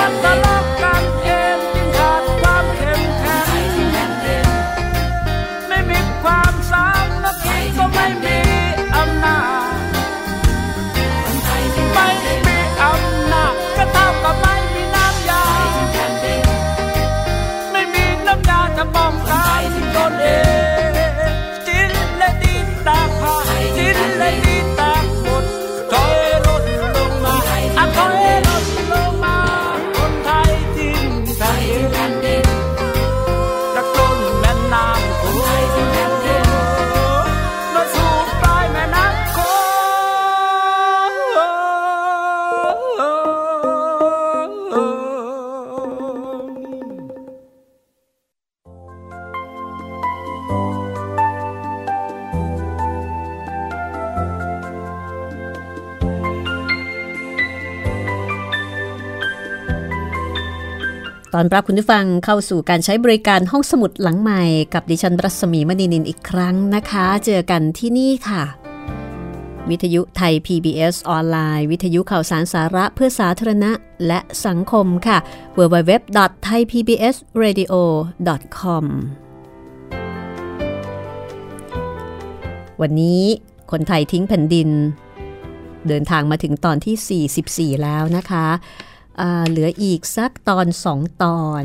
What the love can end in that pumpkin. ตอนรับคุณผู้ฟังเข้าสู่การใช้บริการห้องสมุดหลังใหม่กับดิฉันรัศมีมณีนินอีกครั้งนะคะเจอกันที่นี่ค่ะวิทยุไทย PBS ออนไลน์วิทยุข่าวสารสาระเพื่อสาธารณะและสังคมค่ะ www.thaipbsradio.com วันนี้คนไทยทิ้งแผ่นดินเดินทางมาถึงตอนที่ 44 แล้วนะคะเหลืออีกสักตอน2ตอน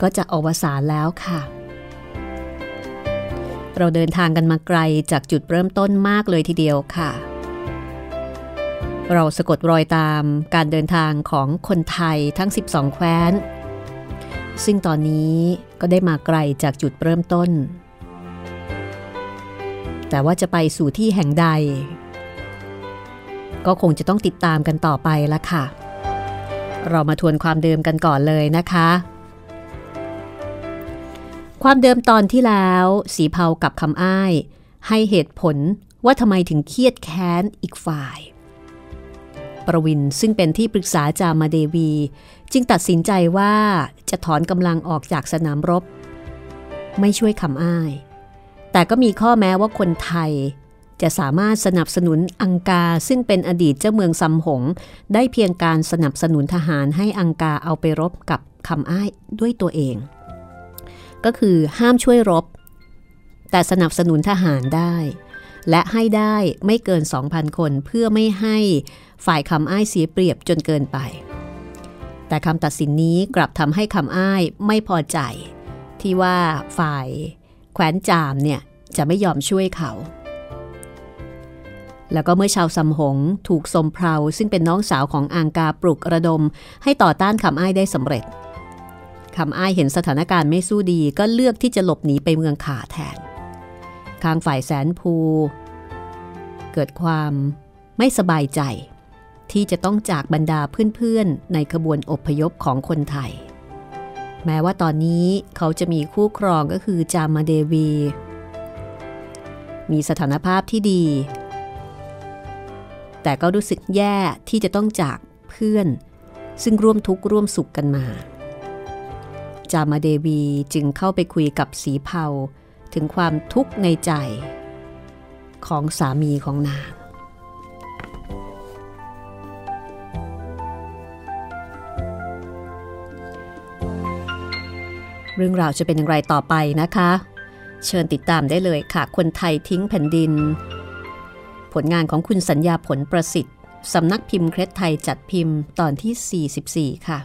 ก็จะอวสานแล้วค่ะเราเดินทางกันมาไกลจากจุดเริ่มต้นมากเลยทีเดียวค่ะเราสะกดรอยตามการเดินทางของคนไทยทั้ง12แคว้นซึ่งตอนนี้ก็ได้มาไกลจากจุดเริ่มต้นแต่ว่าจะไปสู่ที่แห่งใดก็คงจะต้องติดตามกันต่อไปละค่ะเรามาทวนความเดิมกันก่อนเลยนะคะความเดิมตอนที่แล้วสีเผากับคำอ้ายให้เหตุผลว่าทำไมถึงเครียดแค้นอีกฝ่ายประวินซึ่งเป็นที่ปรึกษาจามาเดวีจึงตัดสินใจว่าจะถอนกำลังออกจากสนามรบไม่ช่วยคำอ้ายแต่ก็มีข้อแม้ว่าคนไทยจะสามารถสนับสนุนอังกาซึ่งเป็นอดีตเจ้าเมืองซัมหงได้เพียงการสนับสนุนทหารให้อังกาเอาไปรบกับคำอ้ายด้วยตัวเองก็คือห้ามช่วยรบแต่สนับสนุนทหารได้และให้ได้ไม่เกิน 2,000 คนเพื่อไม่ให้ฝ่ายคำอ้ายเสียเปรียบจนเกินไปแต่คำตัดสินนี้กลับทำให้คำอ้ายไม่พอใจที่ว่าฝ่ายแขวนจามเนี่ยจะไม่ยอมช่วยเขาแล้วก็เมื่อชาวซัมหงถูกสมเพลาซึ่งเป็นน้องสาวของอังกาปลุกระดมให้ต่อต้านคำอ้ายได้สำเร็จคำอ้ายเห็นสถานการณ์ไม่สู้ดีก็เลือกที่จะหลบหนีไปเมืองข่าแทนทางฝ่ายแสนภูเกิดความไม่สบายใจที่จะต้องจากบรรดาเพื่อนๆในขบวนอพยพของคนไทยแม้ว่าตอนนี้เขาจะมีคู่ครองก็คือจามาเดวีมีสถานภาพที่ดีแต่ก็รู้สึกแย่ที่จะต้องจากเพื่อนซึ่งร่วมทุกข์ร่วมสุขกันมาจามาเดวีจึงเข้าไปคุยกับสีเผาถึงความทุกข์ในใจของสามีของนางเรื่องราวจะเป็นอย่างไรต่อไปนะคะเชิญติดตามได้เลยค่ะคนไทยทิ้งแผ่นดินผลงานของคุณสัญญาผลประสิทธิ์สำนักพิมพ์เคร็ดไทยจัดพิมพ์ตอนที่44ค่ะ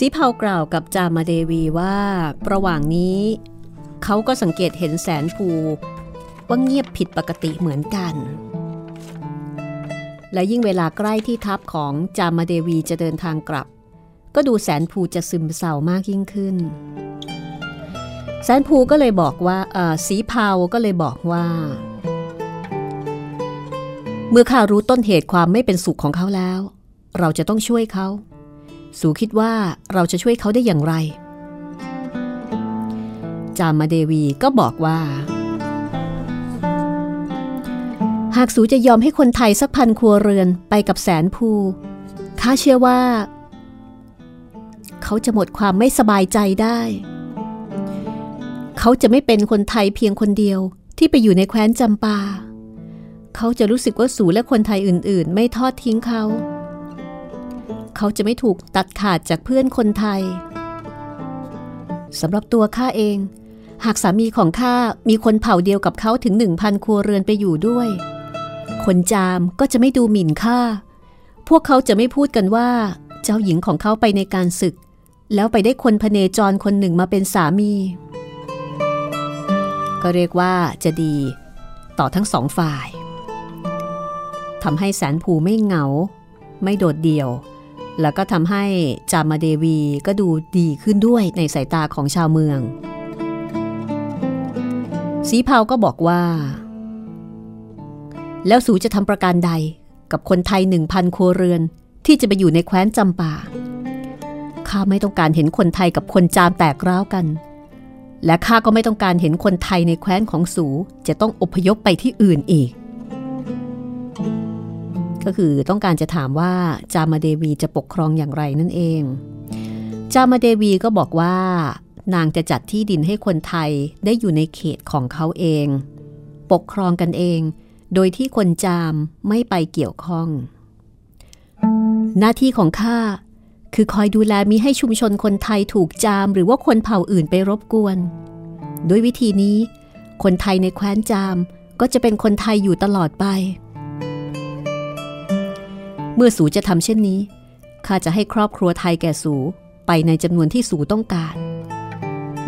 สีเผากล่าวกับจามาเดวีว่าระหว่างนี้เขาก็สังเกตเห็นแสนภูว่าเงียบผิดปกติเหมือนกันและยิ่งเวลาใกล้ที่ทัพของจามาเดวีจะเดินทางกลับก็ดูแสนภูจะซึมเศร้ามากยิ่งขึ้นแสนภูก็เลยบอกว่าสีเผาก็เลยบอกว่าเมื่อข้ารู้ต้นเหตุความไม่เป็นสุขของเขาแล้วเราจะต้องช่วยเขาสู่คิดว่าเราจะช่วยเขาได้อย่างไรจามาเดวีก็บอกว่าหากสู่จะยอมให้คนไทยสักพันครัวเรือนไปกับแสนภูข้าเชื่อว่าเขาจะหมดความไม่สบายใจได้เขาจะไม่เป็นคนไทยเพียงคนเดียวที่ไปอยู่ในแคว้นจำปาเขาจะรู้สึกว่าสู่และคนไทยอื่นๆไม่ทอดทิ้งเขาเขาจะไม่ถูกตัดขาดจากเพื่อนคนไทยสำหรับตัวข้าเองหากสามีของข้ามีคนเผ่าเดียวกับเขาถึง 1,000 ครัวเรือนไปอยู่ด้วยคนจามก็จะไม่ดูหมิ่นข้าพวกเขาจะไม่พูดกันว่าเจ้าหญิงของเขาไปในการศึกแล้วไปได้คนพเนจรคนหนึ่งมาเป็นสามีก็เรียกว่าจะดีต่อทั้งสองฝ่ายทำให้แสนภูไม่เหงาไม่โดดเดี่ยว แล้วก็ทำให้จามเดวีก็ดูดีขึ้นด้วยในสายตาของชาวเมืองสีเผาก็บอกว่าแล้วสูจะทำประการใดกับคนไทย 1,000 ครัวเรือนที่จะไปอยู่ในแคว้นจำปาข้าไม่ต้องการเห็นคนไทยกับคนจามแตกร้าวกันและข้าก็ไม่ต้องการเห็นคนไทยในแคว้นของสูจะต้องอพยพไปที่อื่นอีกก็คือต้องการจะถามว่าจามเดวีจะปกครองอย่างไรนั่นเองจามเดวีก็บอกว่านางจะจัดที่ดินให้คนไทยได้อยู่ในเขตของเขาเองปกครองกันเองโดยที่คนจามไม่ไปเกี่ยวข้องหน้าที่ของข้าคือคอยดูแลมิให้ชุมชนคนไทยถูกจามหรือว่าคนเผ่าอื่นไปรบกวนด้วยวิธีนี้คนไทยในแคว้นจามก็จะเป็นคนไทยอยู่ตลอดไปเมื่อสูจะทำเช่นนี้ข้าจะให้ครอบครัวไทยแก่สูไปในจำนวนที่สูต้องการ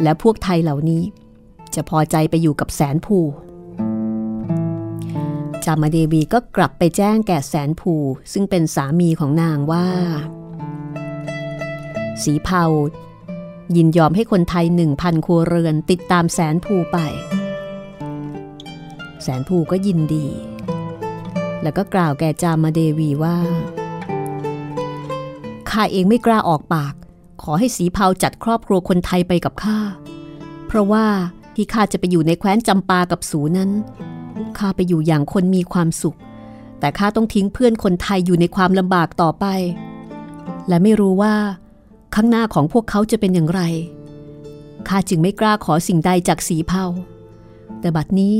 และพวกไทยเหล่านี้จะพอใจไปอยู่กับแสนภูจามเดวีก็กลับไปแจ้งแก่แสนภูซึ่งเป็นสามีของนางว่าสีเผายินยอมให้คนไทย 1,000 ครัวเรือนติดตามแสนภูไปแสนภูก็ยินดีแล้วก็กล่าวแก่จามเดวีว่าข้าเองไม่กล้าออกปากขอให้สีเผาจัดครอบครัวคนไทยไปกับข้าเพราะว่าที่ข้าจะไปอยู่ในแคว้นจำปากับสูนั้นข้าไปอยู่อย่างคนมีความสุขแต่ข้าต้องทิ้งเพื่อนคนไทยอยู่ในความลำบากต่อไปและไม่รู้ว่าข้างหน้าของพวกเขาจะเป็นอย่างไรข้าจึงไม่กล้าขอสิ่งใดจากสีเผาแต่บัดนี้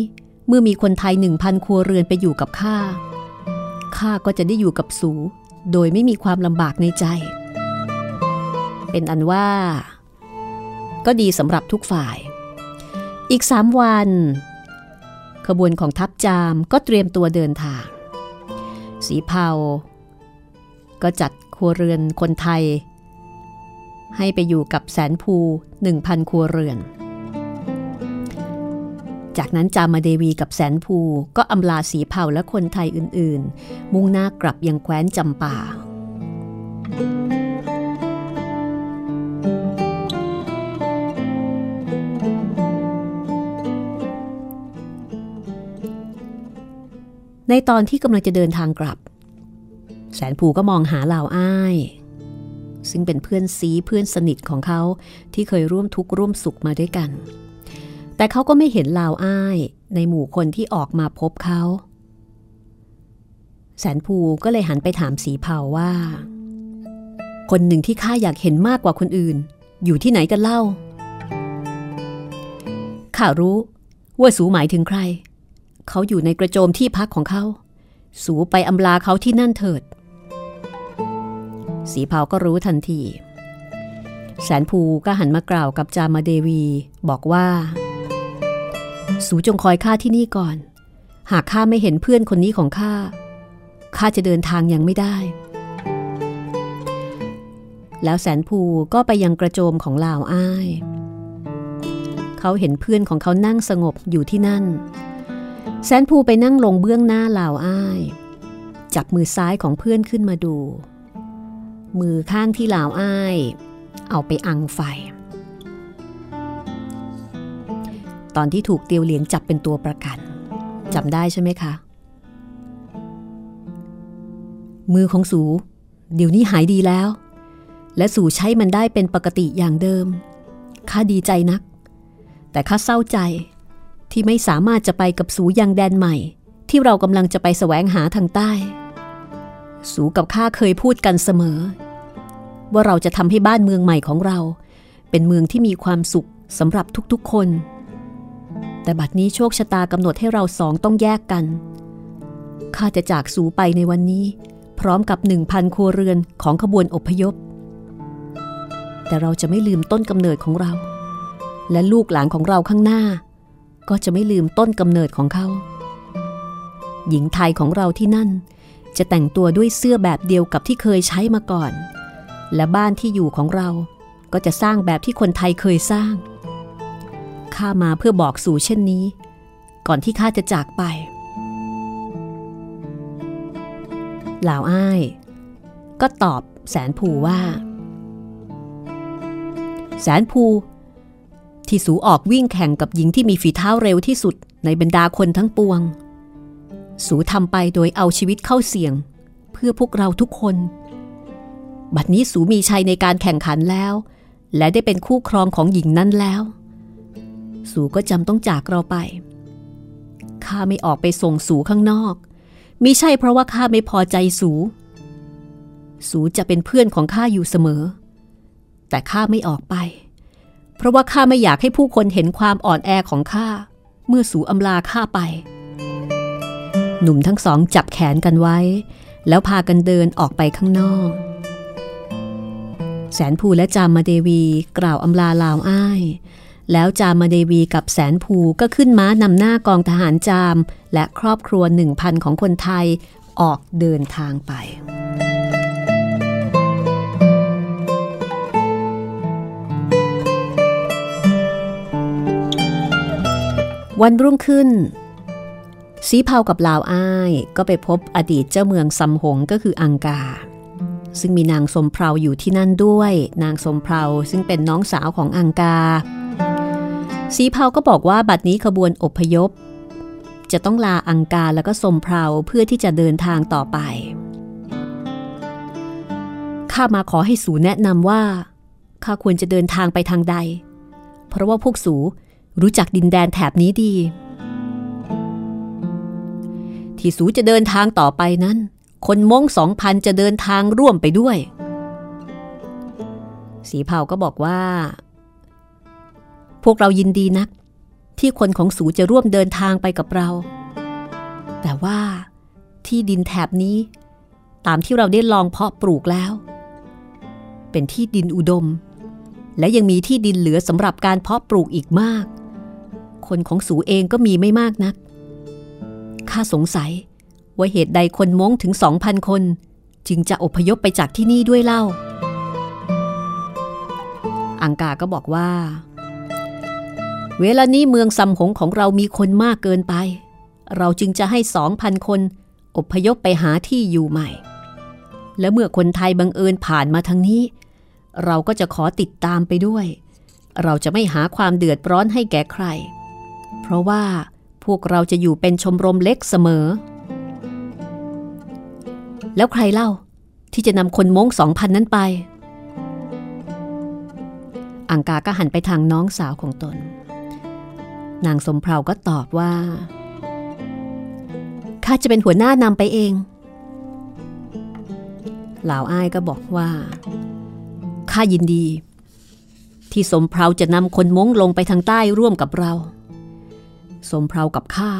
เมื่อมีคนไทย 1,000 ครัวเรือนไปอยู่กับข้าข้าก็จะได้อยู่กับสูโดยไม่มีความลำบากในใจเป็นอันว่าก็ดีสำหรับทุกฝ่ายอีก3วันขบวนของทัพจามก็เตรียมตัวเดินทางสีเผาก็จัดครัวเรือนคนไทยให้ไปอยู่กับแสนภู 1,000 ครัวเรือนจากนั้นจามเดวีกับแสนภูก็อำลาสีเผาและคนไทยอื่นๆมุ่งหน้ากลับยังแคว้นจำปาในตอนที่กำลังจะเดินทางกลับแสนภูก็มองหาเหล่าอ้ายซึ่งเป็นเพื่อนซีเพื่อนสนิทของเขาที่เคยร่วมทุกข์ร่วมสุขมาด้วยกันแต่เขาก็ไม่เห็นเหล่าอ้ายในหมู่คนที่ออกมาพบเขาแสนภูก็เลยหันไปถามสีเผาว่าคนหนึ่งที่ข้าอยากเห็นมากกว่าคนอื่นอยู่ที่ไหนกันเล่าข้ารู้ว่าสูหมายถึงใครเขาอยู่ในกระโจมที่พักของเขาสูไปอำลาเขาที่นั่นเถิดสีเผาก็รู้ทันทีแสนภูก็หันมากล่าวกับจามเดวีบอกว่าสูจงคอยข้าที่นี่ก่อนหากข้าไม่เห็นเพื่อนคนนี้ของข้าข้าจะเดินทางยังไม่ได้แล้วแสนภูก็ไปยังกระโจมของเหล่าอ้ายเขาเห็นเพื่อนของเขานั่งสงบอยู่ที่นั่นแสนภูไปนั่งลงเบื้องหน้าเหล่าอ้ายจับมือซ้ายของเพื่อนขึ้นมาดูมือข้างที่เหล่าอ้ายเอาไปอังไฟตอนที่ถูกเตียวเหลียงจับเป็นตัวประกันจำได้ใช่ไหมคะมือของสูเดี๋ยวนี้หายดีแล้วและสูใช้มันได้เป็นปกติอย่างเดิมข้าดีใจนักแต่ข้าเศร้าใจที่ไม่สามารถจะไปกับสูยังแดนใหม่ที่เรากำลังจะไปแสวงหาทางใต้สูกับข้าเคยพูดกันเสมอว่าเราจะทำให้บ้านเมืองใหม่ของเราเป็นเมืองที่มีความสุขสำหรับทุกๆคนแต่บัดนี้โชคชะตากำหนดให้เราสองต้องแยกกันข้าจะจากสูไปในวันนี้พร้อมกับ 1,000 ครัวเรือนของขบวนอพยพแต่เราจะไม่ลืมต้นกำเนิดของเราและลูกหลานของเราข้างหน้าก็จะไม่ลืมต้นกำเนิดของเขาหญิงไทยของเราที่นั่นจะแต่งตัวด้วยเสื้อแบบเดียวกับที่เคยใช้มาก่อนและบ้านที่อยู่ของเราก็จะสร้างแบบที่คนไทยเคยสร้างข้ามาเพื่อบอกสู่เช่นนี้ก่อนที่ข้าจะจากไปเหล่าอ้ายก็ตอบ แสนภูว่าแสนภูที่สูออกวิ่งแข่งกับหญิงที่มีฝีเท้าเร็วที่สุดในบรรดาคนทั้งปวงสูทำไปโดยเอาชีวิตเข้าเสี่ยงเพื่อพวกเราทุกคนบัดนี้สูมีชัยในการแข่งขันแล้วและได้เป็นคู่ครองของหญิงนั้นแล้วสูก็จำต้องจากเราไปข้าไม่ออกไปส่งสูข้างนอกมิใช่เพราะว่าข้าไม่พอใจสูสูจะเป็นเพื่อนของข้าอยู่เสมอแต่ข้าไม่ออกไปเพราะว่าข้าไม่อยากให้ผู้คนเห็นความอ่อนแอของข้าเมื่อสูอำลาข้าไปหนุ่มทั้งสองจับแขนกันไว้แล้วพากันเดินออกไปข้างนอกแสนภูและจามาเดวีกล่าวอำลาลาวอ้ายแล้วจามาเดวีกับแสนภูก็ขึ้นม้านำหน้ากองทหารจามและครอบครัว 1,000 ของคนไทยออกเดินทางไปวันรุ่งขึ้นสีเผากับลาวอ้ายก็ไปพบอดีตเจ้าเมืองซำหงก็คืออังกาซึ่งมีนางสมเพลาอยู่ที่นั่นด้วยนางสมเพลาซึ่งเป็นน้องสาวของอังกาสีเผาก็บอกว่าบัดนี้ขบวนอพยพจะต้องลาอังกาแล้วก็สมเพลาเพื่อที่จะเดินทางต่อไปข้ามาขอให้สูแนะนำว่าข้าควรจะเดินทางไปทางใดเพราะว่าพวกสูรู้จักดินแดนแถบนี้ดีที่สูจะเดินทางต่อไปนั้นคนม้ง 2,000 จะเดินทางร่วมไปด้วยสีเผาก็บอกว่าพวกเรายินดีนักที่คนของสูจะร่วมเดินทางไปกับเราแต่ว่าที่ดินแถบนี้ตามที่เราได้ลองเพาะปลูกแล้วเป็นที่ดินอุดมและยังมีที่ดินเหลือสำหรับการเพาะปลูกอีกมากคนของสูเองก็มีไม่มากนักข้าสงสัยว่าเหตุใดคนม้งถึง 2,000 คนจึงจะอพยพไปจากที่นี่ด้วยเล่าอังกาก็บอกว่าเวลานี้เมืองซำหงของเรามีคนมากเกินไปเราจึงจะให้ 2,000 คนอพยพไปหาที่อยู่ใหม่และเมื่อคนไทยบังเอิญผ่านมาทางนี้เราก็จะขอติดตามไปด้วยเราจะไม่หาความเดือดร้อนให้แก่ใครเพราะว่าพวกเราจะอยู่เป็นชมรมเล็กเสมอแล้วใครเล่าที่จะนำคนม้ง 2,000 นั้นไปอังกาก็หันไปทางน้องสาวของตนนางสมเพลาก็ตอบว่าข้าจะเป็นหัวหน้านำไปเองเหล่าอ้ายก็บอกว่าข้ายินดีที่สมเพลาจะนำคนม้งลงไปทางใต้ร่วมกับเราสมเพลากับข้า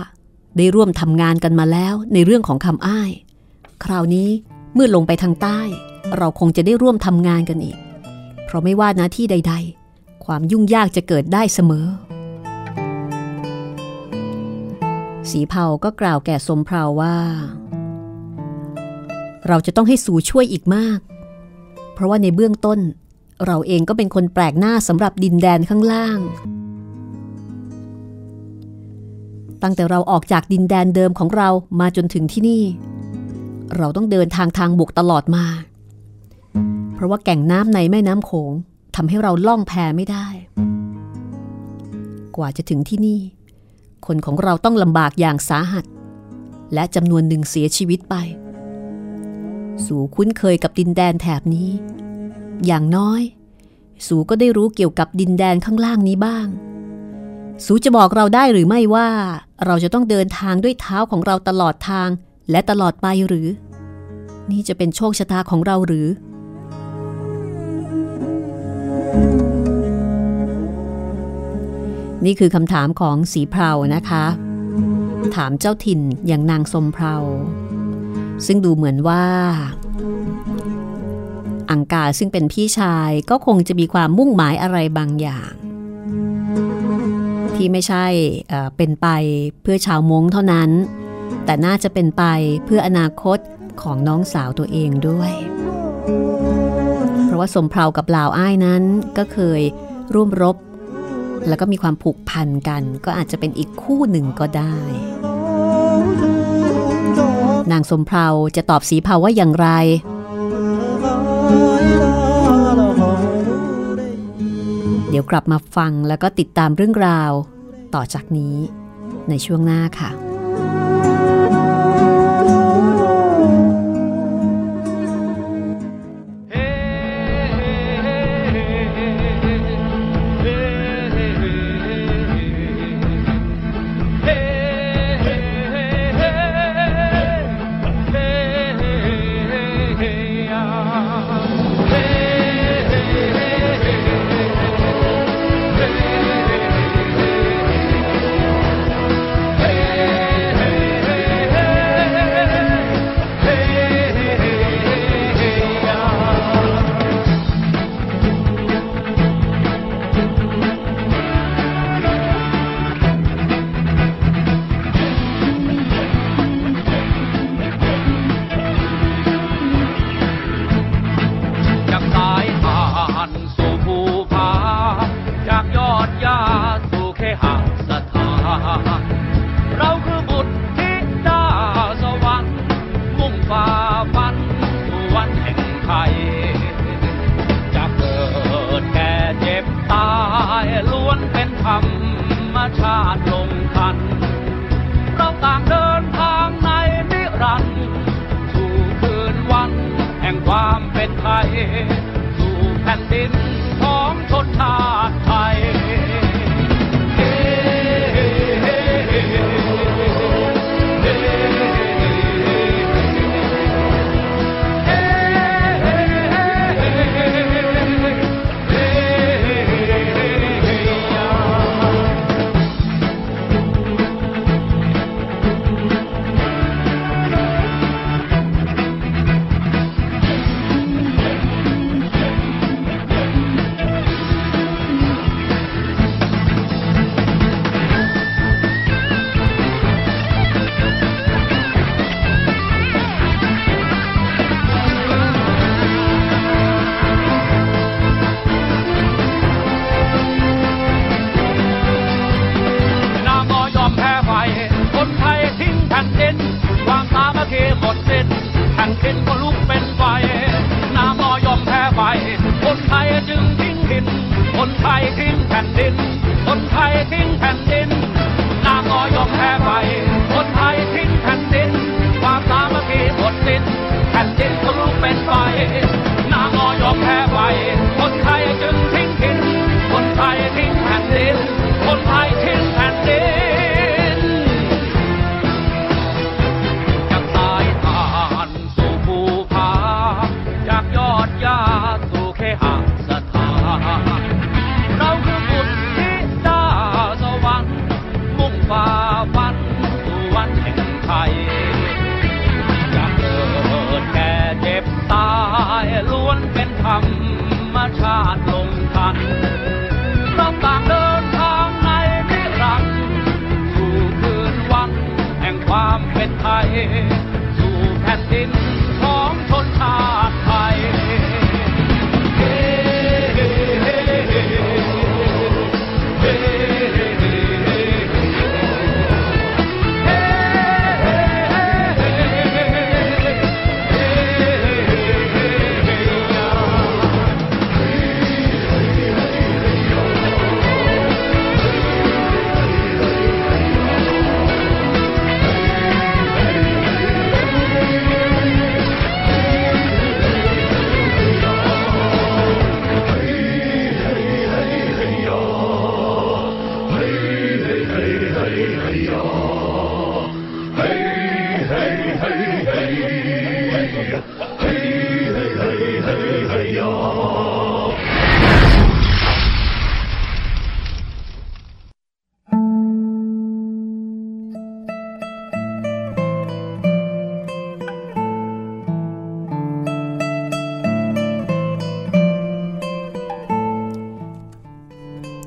ได้ร่วมทำงานกันมาแล้วในเรื่องของคำอ้ายคราวนี้เมื่อลงไปทางใต้เราคงจะได้ร่วมทำงานกันอีกเพราะไม่ว่าหน้าที่ใดๆความยุ่งยากจะเกิดได้เสมอสีเผาก็กล่าวแก่สมเพลาว่าเราจะต้องให้สูช่วยอีกมากเพราะว่าในเบื้องต้นเราเองก็เป็นคนแปลกหน้าสำหรับดินแดนข้างล่างตั้งแต่เราออกจากดินแดนเดิมของเรามาจนถึงที่นี่เราต้องเดินทางบกตลอดมาเพราะว่าแก่งน้ำในแม่น้ำโขงทำให้เราล่องแพไม่ได้กว่าจะถึงที่นี่คนของเราต้องลำบากอย่างสาหัสและจำนวนหนึ่งเสียชีวิตไปสู่คุ้นเคยกับดินแดนแถบนี้อย่างน้อยสู่ก็ได้รู้เกี่ยวกับดินแดนข้างล่างนี้บ้างสู่จะบอกเราได้หรือไม่ว่าเราจะต้องเดินทางด้วยเท้าของเราตลอดทางและตลอดไปหรือนี่จะเป็นโชคชะตาของเราหรือนี่คือคำถามของสีเพลานะคะถามเจ้าถิ่นอย่างนางสมเพลาซึ่งดูเหมือนว่าอังกาซึ่งเป็นพี่ชายก็คงจะมีความมุ่งหมายอะไรบางอย่างที่ไม่ใช่เป็นไปเพื่อชาวม้งเท่านั้นแต่น่าจะเป็นไปเพื่ออนาคตของน้องสาวตัวเองด้วยเพราะว่าสมเพลากับลาวอ้ายนั้นก็เคยร่วมรบแล้วก็มีความผูกพันกันก็อาจจะเป็นอีกคู่หนึ่งก็ได้นางสมเพลาจะตอบสีเผาว่าอย่างไร ดี๋ยวกลับมาฟังแล้วก็ติดตามเรื่องราวต่อจากนี้ในช่วงหน้าค่ะ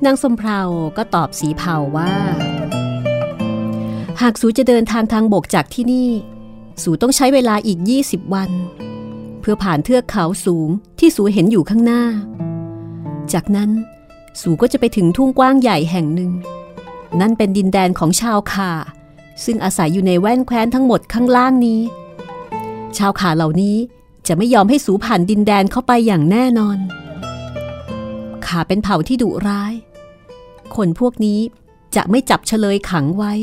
นางสมเพลาก็ตอบสีเผาว่าหากสูจะเดินทางบกจากที่นี่สูต้องใช้เวลาอีก20วันเพื่อผ่านเทือกเขาสูงที่สูเห็นอยู่ข้างหน้าจากนั้นสูก็จะไปถึงทุ่งกว้างใหญ่แห่งหนึ่งนั่นเป็นดินแดนของชาวข่าซึ่งอาศัยอยู่ในแว่นแคว้นทั้งหมดข้างล่างนี้ชาวข่าเหล่านี้จะไม่ยอมให้สูผ่านดินแดนเข้าไปอย่างแน่นอน ข่าเป็นเผ่าที่ดุร้ายคนพวกนี้จะไม่จับเฉลยขังไว้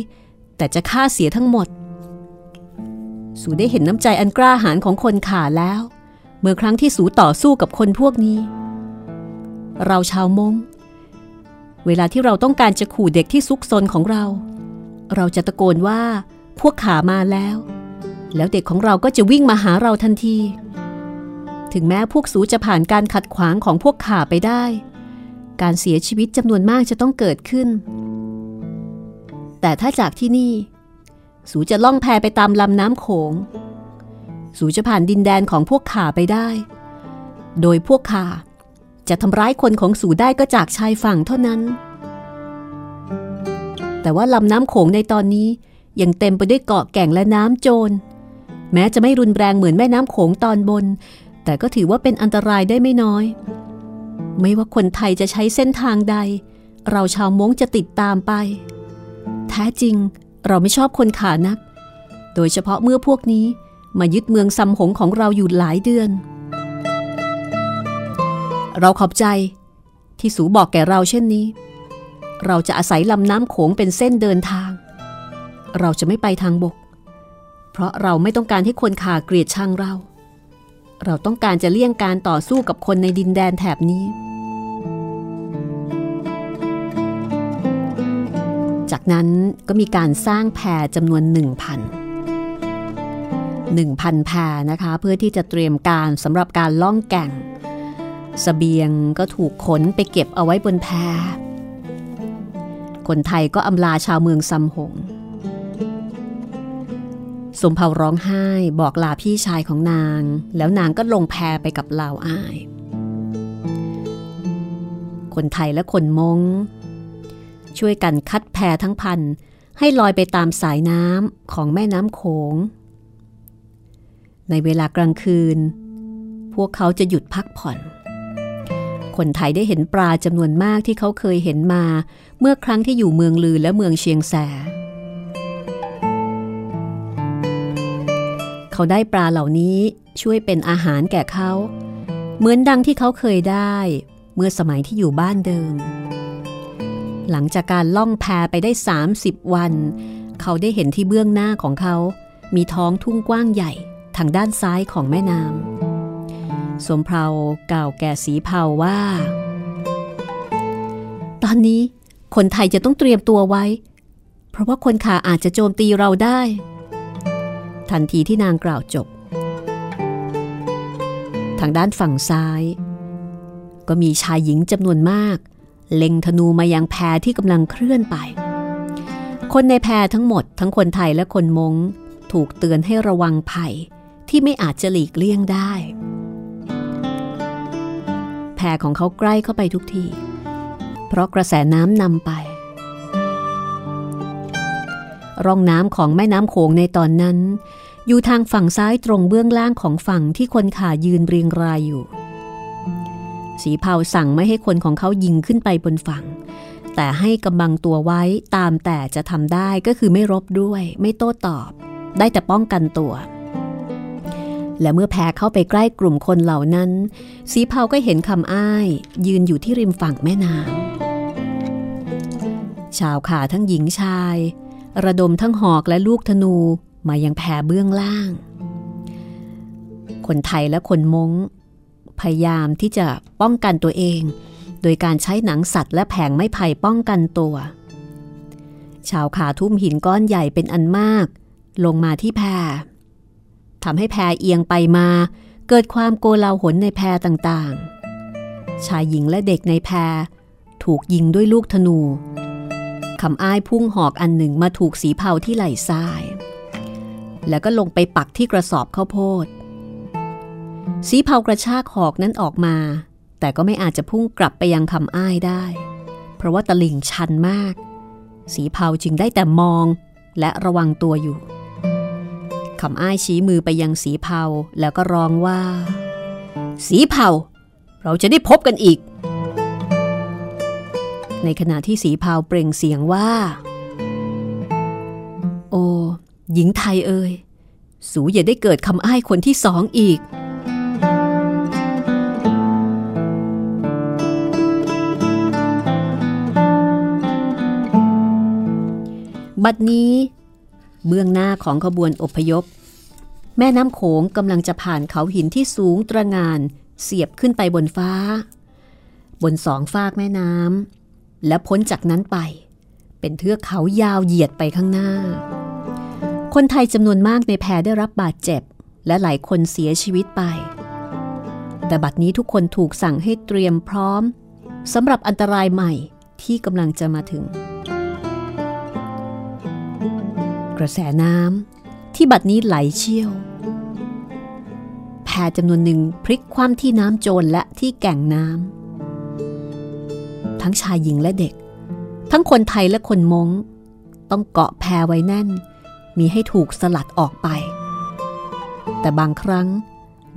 แต่จะฆ่าเสียทั้งหมดสูได้เห็นน้ำใจอันกล้าหาญของคนข่าแล้วเมื่อครั้งที่สูต่อสู้กับคนพวกนี้เราชาวมงเวลาที่เราต้องการจะขู่เด็กที่ซุกซนของเราเราจะตะโกนว่าพวกข่ามาแล้วแล้วเด็กของเราก็จะวิ่งมาหาเราทันทีถึงแม้พวกสูจะผ่านการขัดขวางของพวกข่าไปได้การเสียชีวิตจำนวนมากจะต้องเกิดขึ้นแต่ถ้าจากที่นี่สูจะล่องแพไปตามลำน้ำโขงสูจะผ่านดินแดนของพวกข่าไปได้โดยพวกข่าจะทำร้ายคนของสูได้ก็จากชายฝั่งเท่านั้นแต่ว่าลำน้ำโขงในตอนนี้ยังเต็มไปด้วยเกาะแก่งและน้ำโจรแม้จะไม่รุนแรงเหมือนแม่น้ำโขงตอนบนแต่ก็ถือว่าเป็นอันตรายได้ไม่น้อยไม่ว่าคนไทยจะใช้เส้นทางใดเราชาวม้งจะติดตามไปแท้จริงเราไม่ชอบคนข่านักโดยเฉพาะเมื่อพวกนี้มายึดเมืองซำหงของเราอยู่หลายเดือนเราขอบใจที่สูบอกแก่เราเช่นนี้เราจะอาศัยลำน้ำโขงเป็นเส้นเดินทางเราจะไม่ไปทางบกเพราะเราไม่ต้องการให้คนข่าเกลียดชังเราเราต้องการจะเลี่ยงการต่อสู้กับคนในดินแดนแถบนี้จากนั้นก็มีการสร้างแพจำนวน 1,000 แพนะคะเพื่อที่จะเตรียมการสำหรับการล่องแก่งเสบียงก็ถูกขนไปเก็บเอาไว้บนแพคนไทยก็อำลาชาวเมืองซำหงสมเภาร้องไห้บอกลาพี่ชายของนางแล้วนางก็ลงแพไปกับลาวอ้ายคนไทยและคนม้งช่วยกันคัดแพทั้งพันให้ลอยไปตามสายน้ำของแม่น้ำโขงในเวลากลางคืนพวกเขาจะหยุดพักผ่อนคนไทยได้เห็นปลาจำนวนมากที่เขาเคยเห็นมาเมื่อครั้งที่อยู่เมืองลือและเมืองเชียงแสเขาได้ปลาเหล่านี้ช่วยเป็นอาหารแก่เขาเหมือนดังที่เขาเคยได้เมื่อสมัยที่อยู่บ้านเดิมหลังจากการล่องแพไปได้30วันเขาได้เห็นที่เบื้องหน้าของเขามีท้องทุ่งกว้างใหญ่ทางด้านซ้ายของแม่น้ำสมเภากล่าวแก่สีเภาว่าตอนนี้คนไทยจะต้องเตรียมตัวไว้เพราะว่าคนข่าอาจจะโจมตีเราได้ทันทีที่นางกล่าวจบทางด้านฝั่งซ้ายก็มีชายหญิงจำนวนมากเล็งธนูมายังแพที่กำลังเคลื่อนไปคนในแพทั้งหมดทั้งคนไทยและคนม้งถูกเตือนให้ระวังภัยที่ไม่อาจจะหลีกเลี่ยงได้แพของเขาใกล้เข้าไปทุกทีเพราะกระแสน้ำนำไปร่องน้ำของแม่น้ำโขงในตอนนั้นอยู่ทางฝั่งซ้ายตรงเบื้องล่างของฝั่งที่คนข่ายืนเรียงรายอยู่สีเผาสั่งไม่ให้คนของเขายิงขึ้นไปบนฝั่งแต่ให้กำบังตัวไว้ตามแต่จะทำได้ก็คือไม่รบด้วยไม่โต้ตอบได้แต่ป้องกันตัวและเมื่อแพเข้าไปใกล้กลุ่มคนเหล่านั้นสีเผาก็เห็นคำอ้ายยืนอยู่ที่ริมฝั่งแม่น้ำชาวข่าทั้งหญิงชายระดมทั้งหอกและลูกธนูมายังแพเบื้องล่างคนไทยและคนม้งพยายามที่จะป้องกันตัวเองโดยการใช้หนังสัตว์และแผงไม้ไผ่ป้องกันตัวชาวขาทุ่มหินก้อนใหญ่เป็นอันมากลงมาที่แพทำให้แพเอียงไปมาเกิดความโกลาหลในแพต่างๆชายหญิงและเด็กในแพถูกยิงด้วยลูกธนูคำอ้ายพุ่งหอกอันหนึ่งมาถูกสีเผาที่ไหล่ซ้ายแล้วก็ลงไปปักที่กระสอบข้าวโพดสีเผากระชากหอกนั้นออกมาแต่ก็ไม่อาจจะพุ่งกลับไปยังคำอ้ายได้เพราะว่าตะลิ่งชันมากสีเผาจึงได้แต่มองและระวังตัวอยู่คำอ้ายชี้มือไปยังสีเผาแล้วก็ร้องว่าสีเผาเราจะได้พบกันอีกในขณะที่สีเผาเปล่งเสียงว่าโอ้หญิงไทยเอ่ยสูอย่าได้เกิดคำอ้ายคนที่สองอีก บัดนี้เบื้องหน้าของขบวนอพยพแม่น้ำโขงกำลังจะผ่านเขาหินที่สูงตระหง่านเสียบขึ้นไปบนฟ้าบนสองฟากแม่น้ำและพ้นจากนั้นไปเป็นเทือกเขายาวเหยียดไปข้างหน้าคนไทยจำนวนมากในแพได้รับบาดเจ็บและหลายคนเสียชีวิตไปแต่บัดนี้ทุกคนถูกสั่งให้เตรียมพร้อมสำหรับอันตรายใหม่ที่กำลังจะมาถึงกระแสน้ำที่บัดนี้ไหลเชี่ยวแพจำนวนหนึ่งพลิกคว่ำที่น้ำโจรและที่แก่งน้ำทั้งชายหญิงและเด็กทั้งคนไทยและคนม้งต้องเกาะแพไว้แน่นมีให้ถูกสลัดออกไปแต่บางครั้ง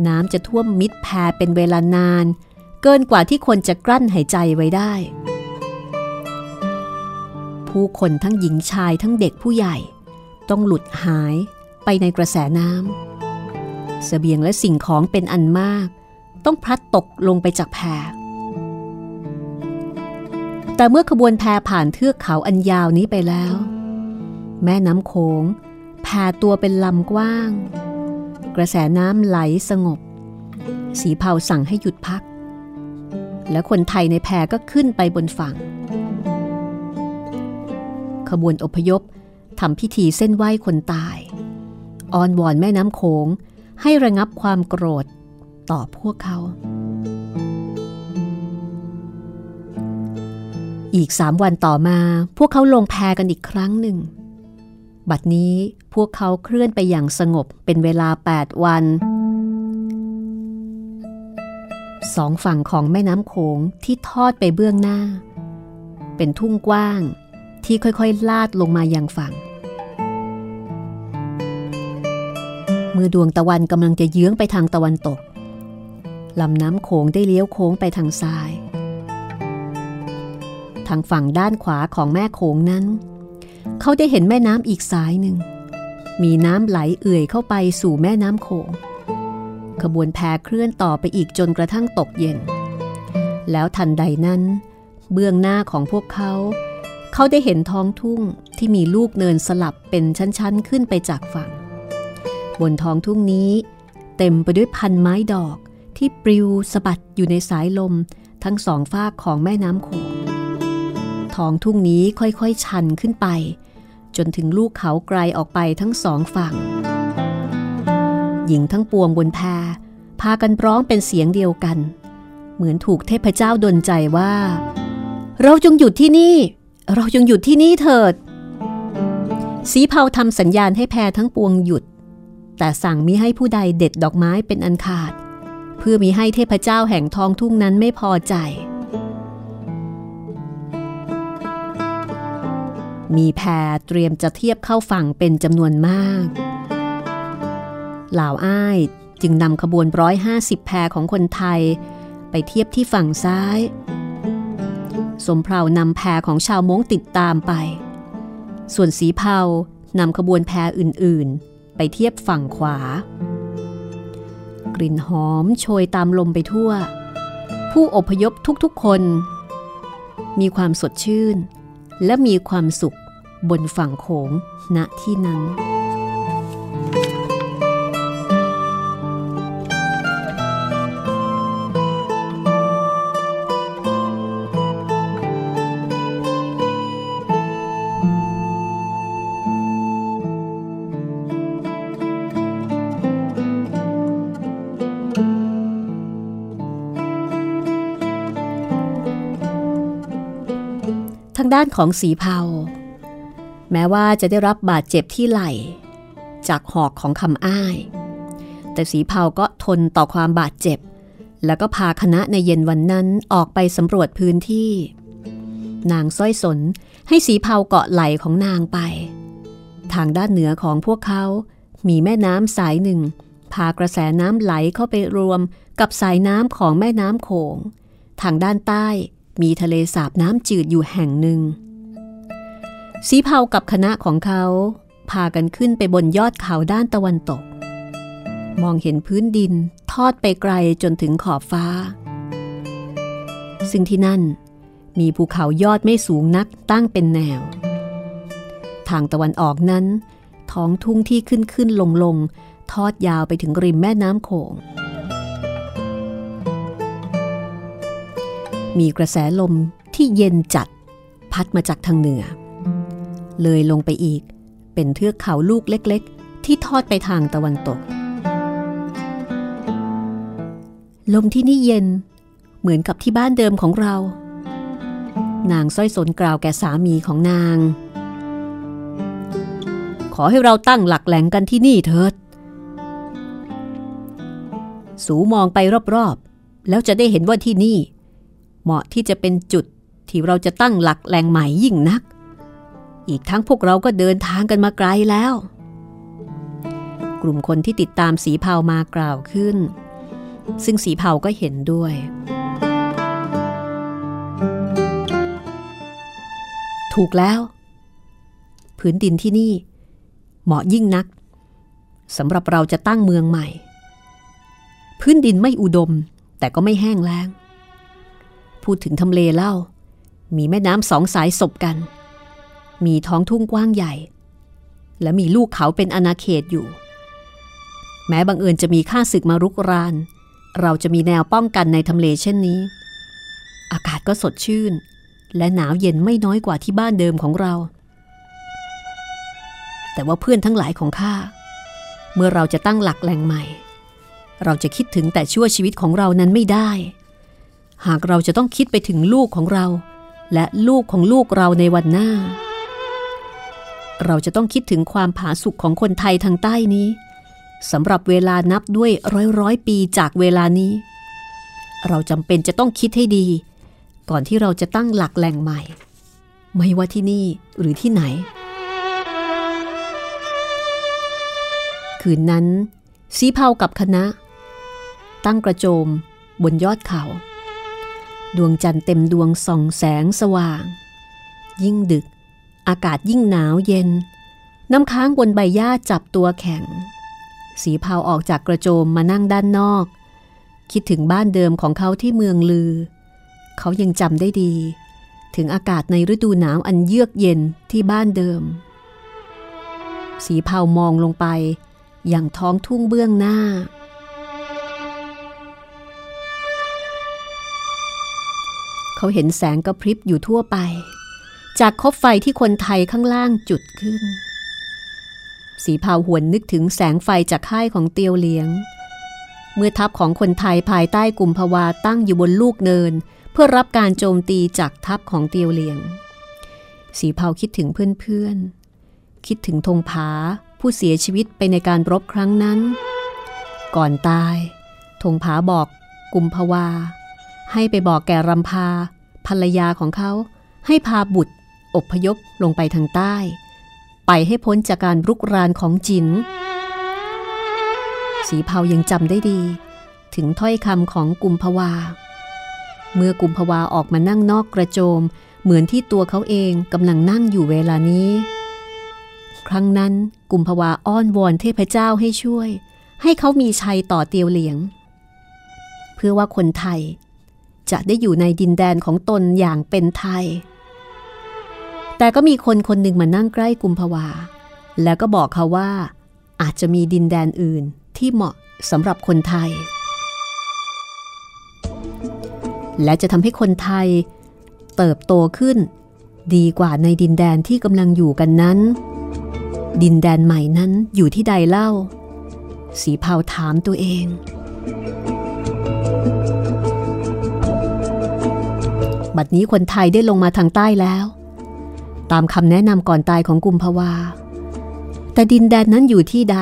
น้ำจะท่วมมิดแพเป็นเวลานานเกินกว่าที่คนจะกลั้นหายใจไว้ได้ผู้คนทั้งหญิงชายทั้งเด็กผู้ใหญ่ต้องหลุดหายไปในกระแสน้ำเสบียงและสิ่งของเป็นอันมากต้องพลัดตกลงไปจากแพแต่เมื่อขบวนแพผ่านเทือกเขาอันยาวนี้ไปแล้วแม่น้ำโขงแพตัวเป็นลำกว้างกระแสน้ำไหลสงบสีเผาสั่งให้หยุดพักและคนไทยในแพก็ขึ้นไปบนฝั่งขบวนอพยพทำพิธีเส้นไหว้คนตายอ้อนวอนแม่น้ำโขงให้ระงับความโกรธต่อพวกเขาอีก3 วันต่อมาพวกเขาลงแพกันอีกครั้งหนึ่งบัดนี้พวกเขาเคลื่อนไปอย่างสงบเป็นเวลา8 วัน2 ฝั่งของแม่น้ำโขงที่ทอดไปเบื้องหน้าเป็นทุ่งกว้างที่ค่อยๆลาดลงมายังฝั่งเมื่อดวงตะวันกำลังจะเยื้องไปทางตะวันตกลำน้ำโขงได้เลี้ยวโค้งไปทางซ้ายทางฝั่งด้านขวาของแม่โขงนั้นเขาได้เห็นแม่น้ำอีกสายหนึ่งมีน้ำไหลเอื่อยเข้าไปสู่แม่น้ำโขงขบวนแพเคลื่อนต่อไปอีกจนกระทั่งตกเย็นแล้วทันใดนั้นเบื้องหน้าของพวกเขาได้เห็นท้องทุ่งที่มีลูกเนินสลับเป็นชั้นๆขึ้นไปจากฝั่งบนท้องทุ่งนี้เต็มไปด้วยพันไม้ดอกที่ปลิวสะบัดอยู่ในสายลมทั้ง2 ฝากของแม่น้ำโขงท้องทุ่งนี้ค่อยๆชันขึ้นไปจนถึงลูกเขาไกลออกไปทั้ง2 ฝั่งหญิงทั้งปวงบนแพพากันร้องเป็นเสียงเดียวกันเหมือนถูกเทพเจ้าดลใจว่าเราจงหยุดที่นี่เราจงหยุดที่นี่เถิดสีเผาทำสัญญาณให้แพทั้งปวงหยุดแต่สั่งมิให้ผู้ใดเด็ดดอกไม้เป็นอันขาดเพื่อมิให้เทพเจ้าแห่งท้องทุ่งนั้นไม่พอใจมีแพเตรียมจะเทียบเข้าฝั่งเป็นจำนวนมากเหล่าอ้ายจึงนำขบวน150 แพของคนไทยไปเทียบที่ฝั่งซ้ายสมเพลานำแพของชาวม้งติดตามไปส่วนสีเผานำขบวนแพอื่นๆไปเทียบฝั่งขวากลิ่นหอมโชยตามลมไปทั่วผู้อพยพทุกๆคนมีความสดชื่นและมีความสุขบนฝั่งโขงณที่นั้นด้านของสีเผาแม้ว่าจะได้รับบาดเจ็บที่ไหล่จากหอกของคำอ้ายแต่สีเผาก็ทนต่อความบาดเจ็บแล้วก็พาคณะในเย็นวันนั้นออกไปสำรวจพื้นที่นางส้อยสนให้สีเผาเกาะไหล่ของนางไปทางด้านเหนือของพวกเขามีแม่น้ำสายหนึ่งพากระแสน้ำไหลเข้าไปรวมกับสายน้ำของแม่น้ำโขงทางด้านใต้มีทะเลสาบน้ำจืดอยู่แห่งหนึ่งสีเผากับคณะของเขาพากันขึ้นไปบนยอดเขาด้านตะวันตกมองเห็นพื้นดินทอดไปไกลจนถึงขอบฟ้าซึ่งที่นั่นมีภูเขายอดไม่สูงนักตั้งเป็นแนวท ทางตะวันออกนั้นท้องทุ่งที่ขึ้นลงทอดยาวไปถึงริมแม่น้ำโขงมีกระแสลมที่เย็นจัดพัดมาจากทางเหนือเลยลงไปอีกเป็นเทือกเขาลูกเล็กๆที่ทอดไปทางตะวันตกลมที่นี่เย็นเหมือนกับที่บ้านเดิมของเรานางสร้อยสนกล่าวแก่สามีของนางขอให้เราตั้งหลักแหล่งกันที่นี่เถิดสูมองไปรอบๆแล้วจะได้เห็นว่าที่นี่เหมาะที่จะเป็นจุดที่เราจะตั้งหลักแหล่งใหม่ยิ่งนักอีกทั้งพวกเราก็เดินทางกันมาไกลแล้วกลุ่มคนที่ติดตามสีเผามากล่าวขึ้นซึ่งสีเผาก็เห็นด้วยถูกแล้วผืนดินที่นี่เหมาะยิ่งนักสำหรับเราจะตั้งเมืองใหม่พื้นดินไม่อุดมแต่ก็ไม่แห้งแล้งพูดถึงทำเลเล่ามีแม่น้ำสองสายสบกันมีท้องทุ่งกว้างใหญ่และมีลูกเขาเป็นอาณาเขตอยู่แม้บังเอิญจะมีข้าศึกมารุกรานเราจะมีแนวป้องกันในทำเลเช่นนี้อากาศก็สดชื่นและหนาวเย็นไม่น้อยกว่าที่บ้านเดิมของเราแต่ว่าเพื่อนทั้งหลายของข้าเมื่อเราจะตั้งหลักแหล่งใหม่เราจะคิดถึงแต่ชั่วชีวิตของเรานั้นไม่ได้หากเราจะต้องคิดไปถึงลูกของเราและลูกของลูกเราในวันหน้าเราจะต้องคิดถึงความผาสุกของคนไทยทางใต้นี้สำหรับเวลานับด้วยร้อยปีจากเวลานี้เราจำเป็นจะต้องคิดให้ดีก่อนที่เราจะตั้งหลักแหล่งใหม่ไม่ว่าที่นี่หรือที่ไหนคืนนั้นสีเผากับคณะตั้งกระโจมบนยอดเขาดวงจันทร์เต็มดวงส่องแสงสว่างยิ่งดึกอากาศยิ่งหนาวเย็นน้ำค้างบนใบหญ้าจับตัวแข็งสีเผาออกจากกระโจมมานั่งด้านนอกคิดถึงบ้านเดิมของเขาที่เมืองลือเขายังจำได้ดีถึงอากาศในฤดูหนาวอันเยือกเย็นที่บ้านเดิมสีเผามองลงไปอย่างท้องทุ่งเบื้องหน้าเขาเห็นแสงกระพริบอยู่ทั่วไปจากคบไฟที่คนไทยข้างล่างจุดขึ้นสีเผาหวนนึกถึงแสงไฟจากค่ายของเตียวเหลียงเมื่อทัพของคนไทยภายใต้กุมภาวาตั้งอยู่บนลูกเนินเพื่อรับการโจมตีจากทัพของเตียวเหลียงสีเผาคิดถึงเพื่อนๆคิดถึงธงผาผู้เสียชีวิตไปในการรบครั้งนั้นก่อนตายธงผาบอกกุมภาวาให้ไปบอกแก่รำพาภรรยาของเขาให้พาบุตรอพยพลงไปทางใต้ไปให้พ้นจากการรุกรานของจินสีเผายังจำได้ดีถึงถ้อยคำของกุมภาวาเมื่อกุมภาวาออกมานั่งนอกกระโจมเหมือนที่ตัวเขาเองกำลังนั่งอยู่เวลานี้ครั้งนั้นกุมภาวาอ้อนวอนเทพเจ้าให้ช่วยให้เขามีชัยต่อเตียวเหลียงเพื่อว่าคนไทยจะได้อยู่ในดินแดนของตนอย่างเป็นไทยแต่ก็มีคนคนหนึ่งมานั่งใกล้กุมภาวาแล้วก็บอกเขาว่าอาจจะมีดินแดนอื่นที่เหมาะสำหรับคนไทยและจะทำให้คนไทยเติบโตขึ้นดีกว่าในดินแดนที่กำลังอยู่กันนั้นดินแดนใหม่นั้นอยู่ที่ใดเล่าสีเผาถามตัวเองบัดนี้คนไทยได้ลงมาทางใต้แล้วตามคำแนะนำก่อนตายของกุมภาวาแต่ดินแดนนั้นอยู่ที่ใด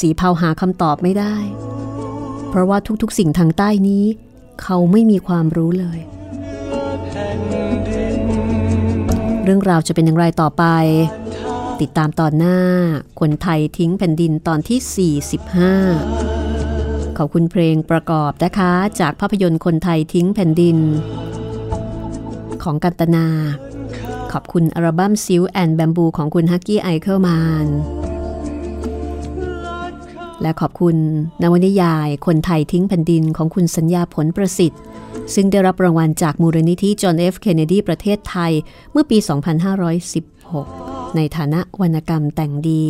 สีเผาหาคำตอบไม่ได้เพราะว่าทุกๆสิ่งทางใต้นี้เขาไม่มีความรู้เลยเรื่องราวจะเป็นอย่างไรต่อไปติดตามตอนหน้าคนไทยทิ้งแผ่นดินตอนที่45ขอบคุณเพลงประกอบนะคะจากภาพยนตร์คนไทยทิ้งแผ่นดินของกันตนาขอบคุณอัลบั้มซิลแอนด์แบมบูของคุณฮักกี้ไอเคิลแมนและขอบคุณนวนิยายคนไทยทิ้งแผ่นดินของคุณสัญญาผลประสิทธิ์ซึ่งได้รับรางวัลจากมูลนิธิจอห์น F. เคนเนดีประเทศไทยเมื่อปี 2516 ในฐานะวรรณกรรมแต่งดี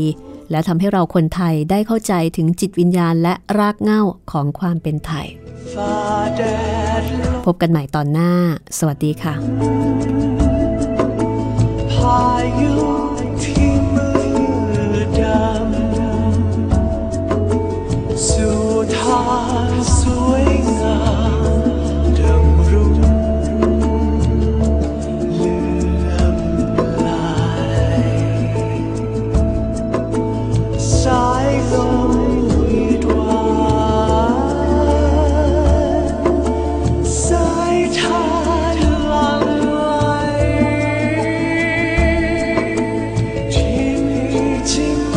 และทำให้เราคนไทยได้เข้าใจถึงจิตวิญญาณและรากเหง้าของความเป็นไทยพบกันใหม่ตอนหน้าสวัสดีค่ะพายุที่มืดดำสู่ทางสวยงามดังรุ่งเลื่อมลายสายลมวีดวานสายทานหลั่งไหลที่มีที่ไหน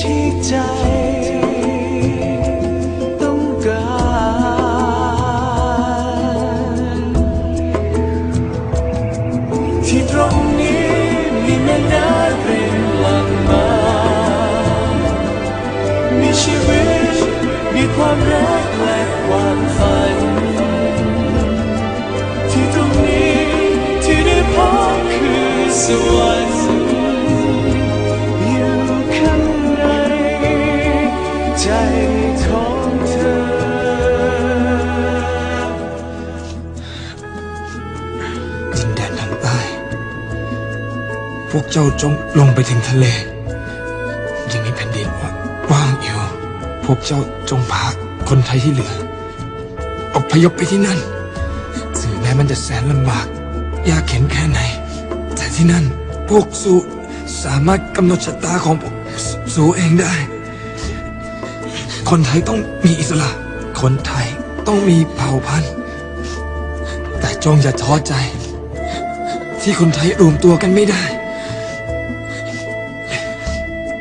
ที่ใจความรักและความฝันที่ตรงนี้ที่ได้พบคือสวรรค์อยู่ข้างในใจของเธอดินแดนทางใต้พวกเจ้าจงลงไปถึงทะเลยังมีแผ่นดินกว้างอยู่พวกเจ้าจงพาคนไทยที่เหลืออพยพไปที่นั่นถึงแม้มันจะแสนลำบากยากเข็นแค่ไหนแต่ที่นั่นพวกสูสามารถกำหนดชะตาของพวกสูเองได้คนไทยต้องมีอิสระคนไทยต้องมีเผ่าพันธุ์แต่จงอย่าท้อใจที่คนไทยรวมตัวกันไม่ได้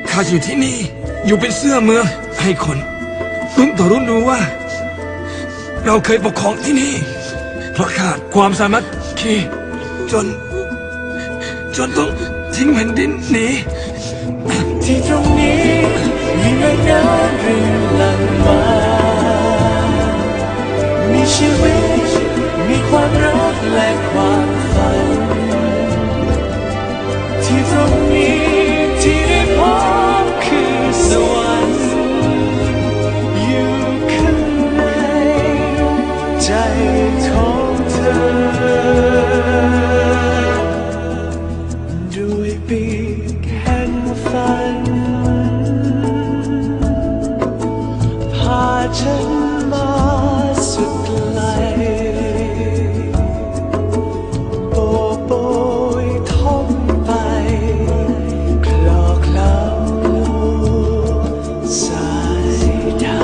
ข้าอยู่ที่นี่อยู่เป็นเสื้อเมืองให้คนรุ่นต่อรุ่นรู้ว่าเราเคยปกครองที่นี่เพราะขาดความสามัคคีจนต้องทิ้งแผ่นดินนี้ที่ตรงนี้มีแม่น้ำรินหลั่งมามีชีวิตมีความรักและความฝันที่ตรงนี้ที่ได้พบคือสวรรค์ใจของเธอด้วยปีกแห่งฝันพาฉันมาสุดไกลโบโบยท่องไปคลอเคล้าสายดา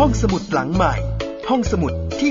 ห้องสมุดที่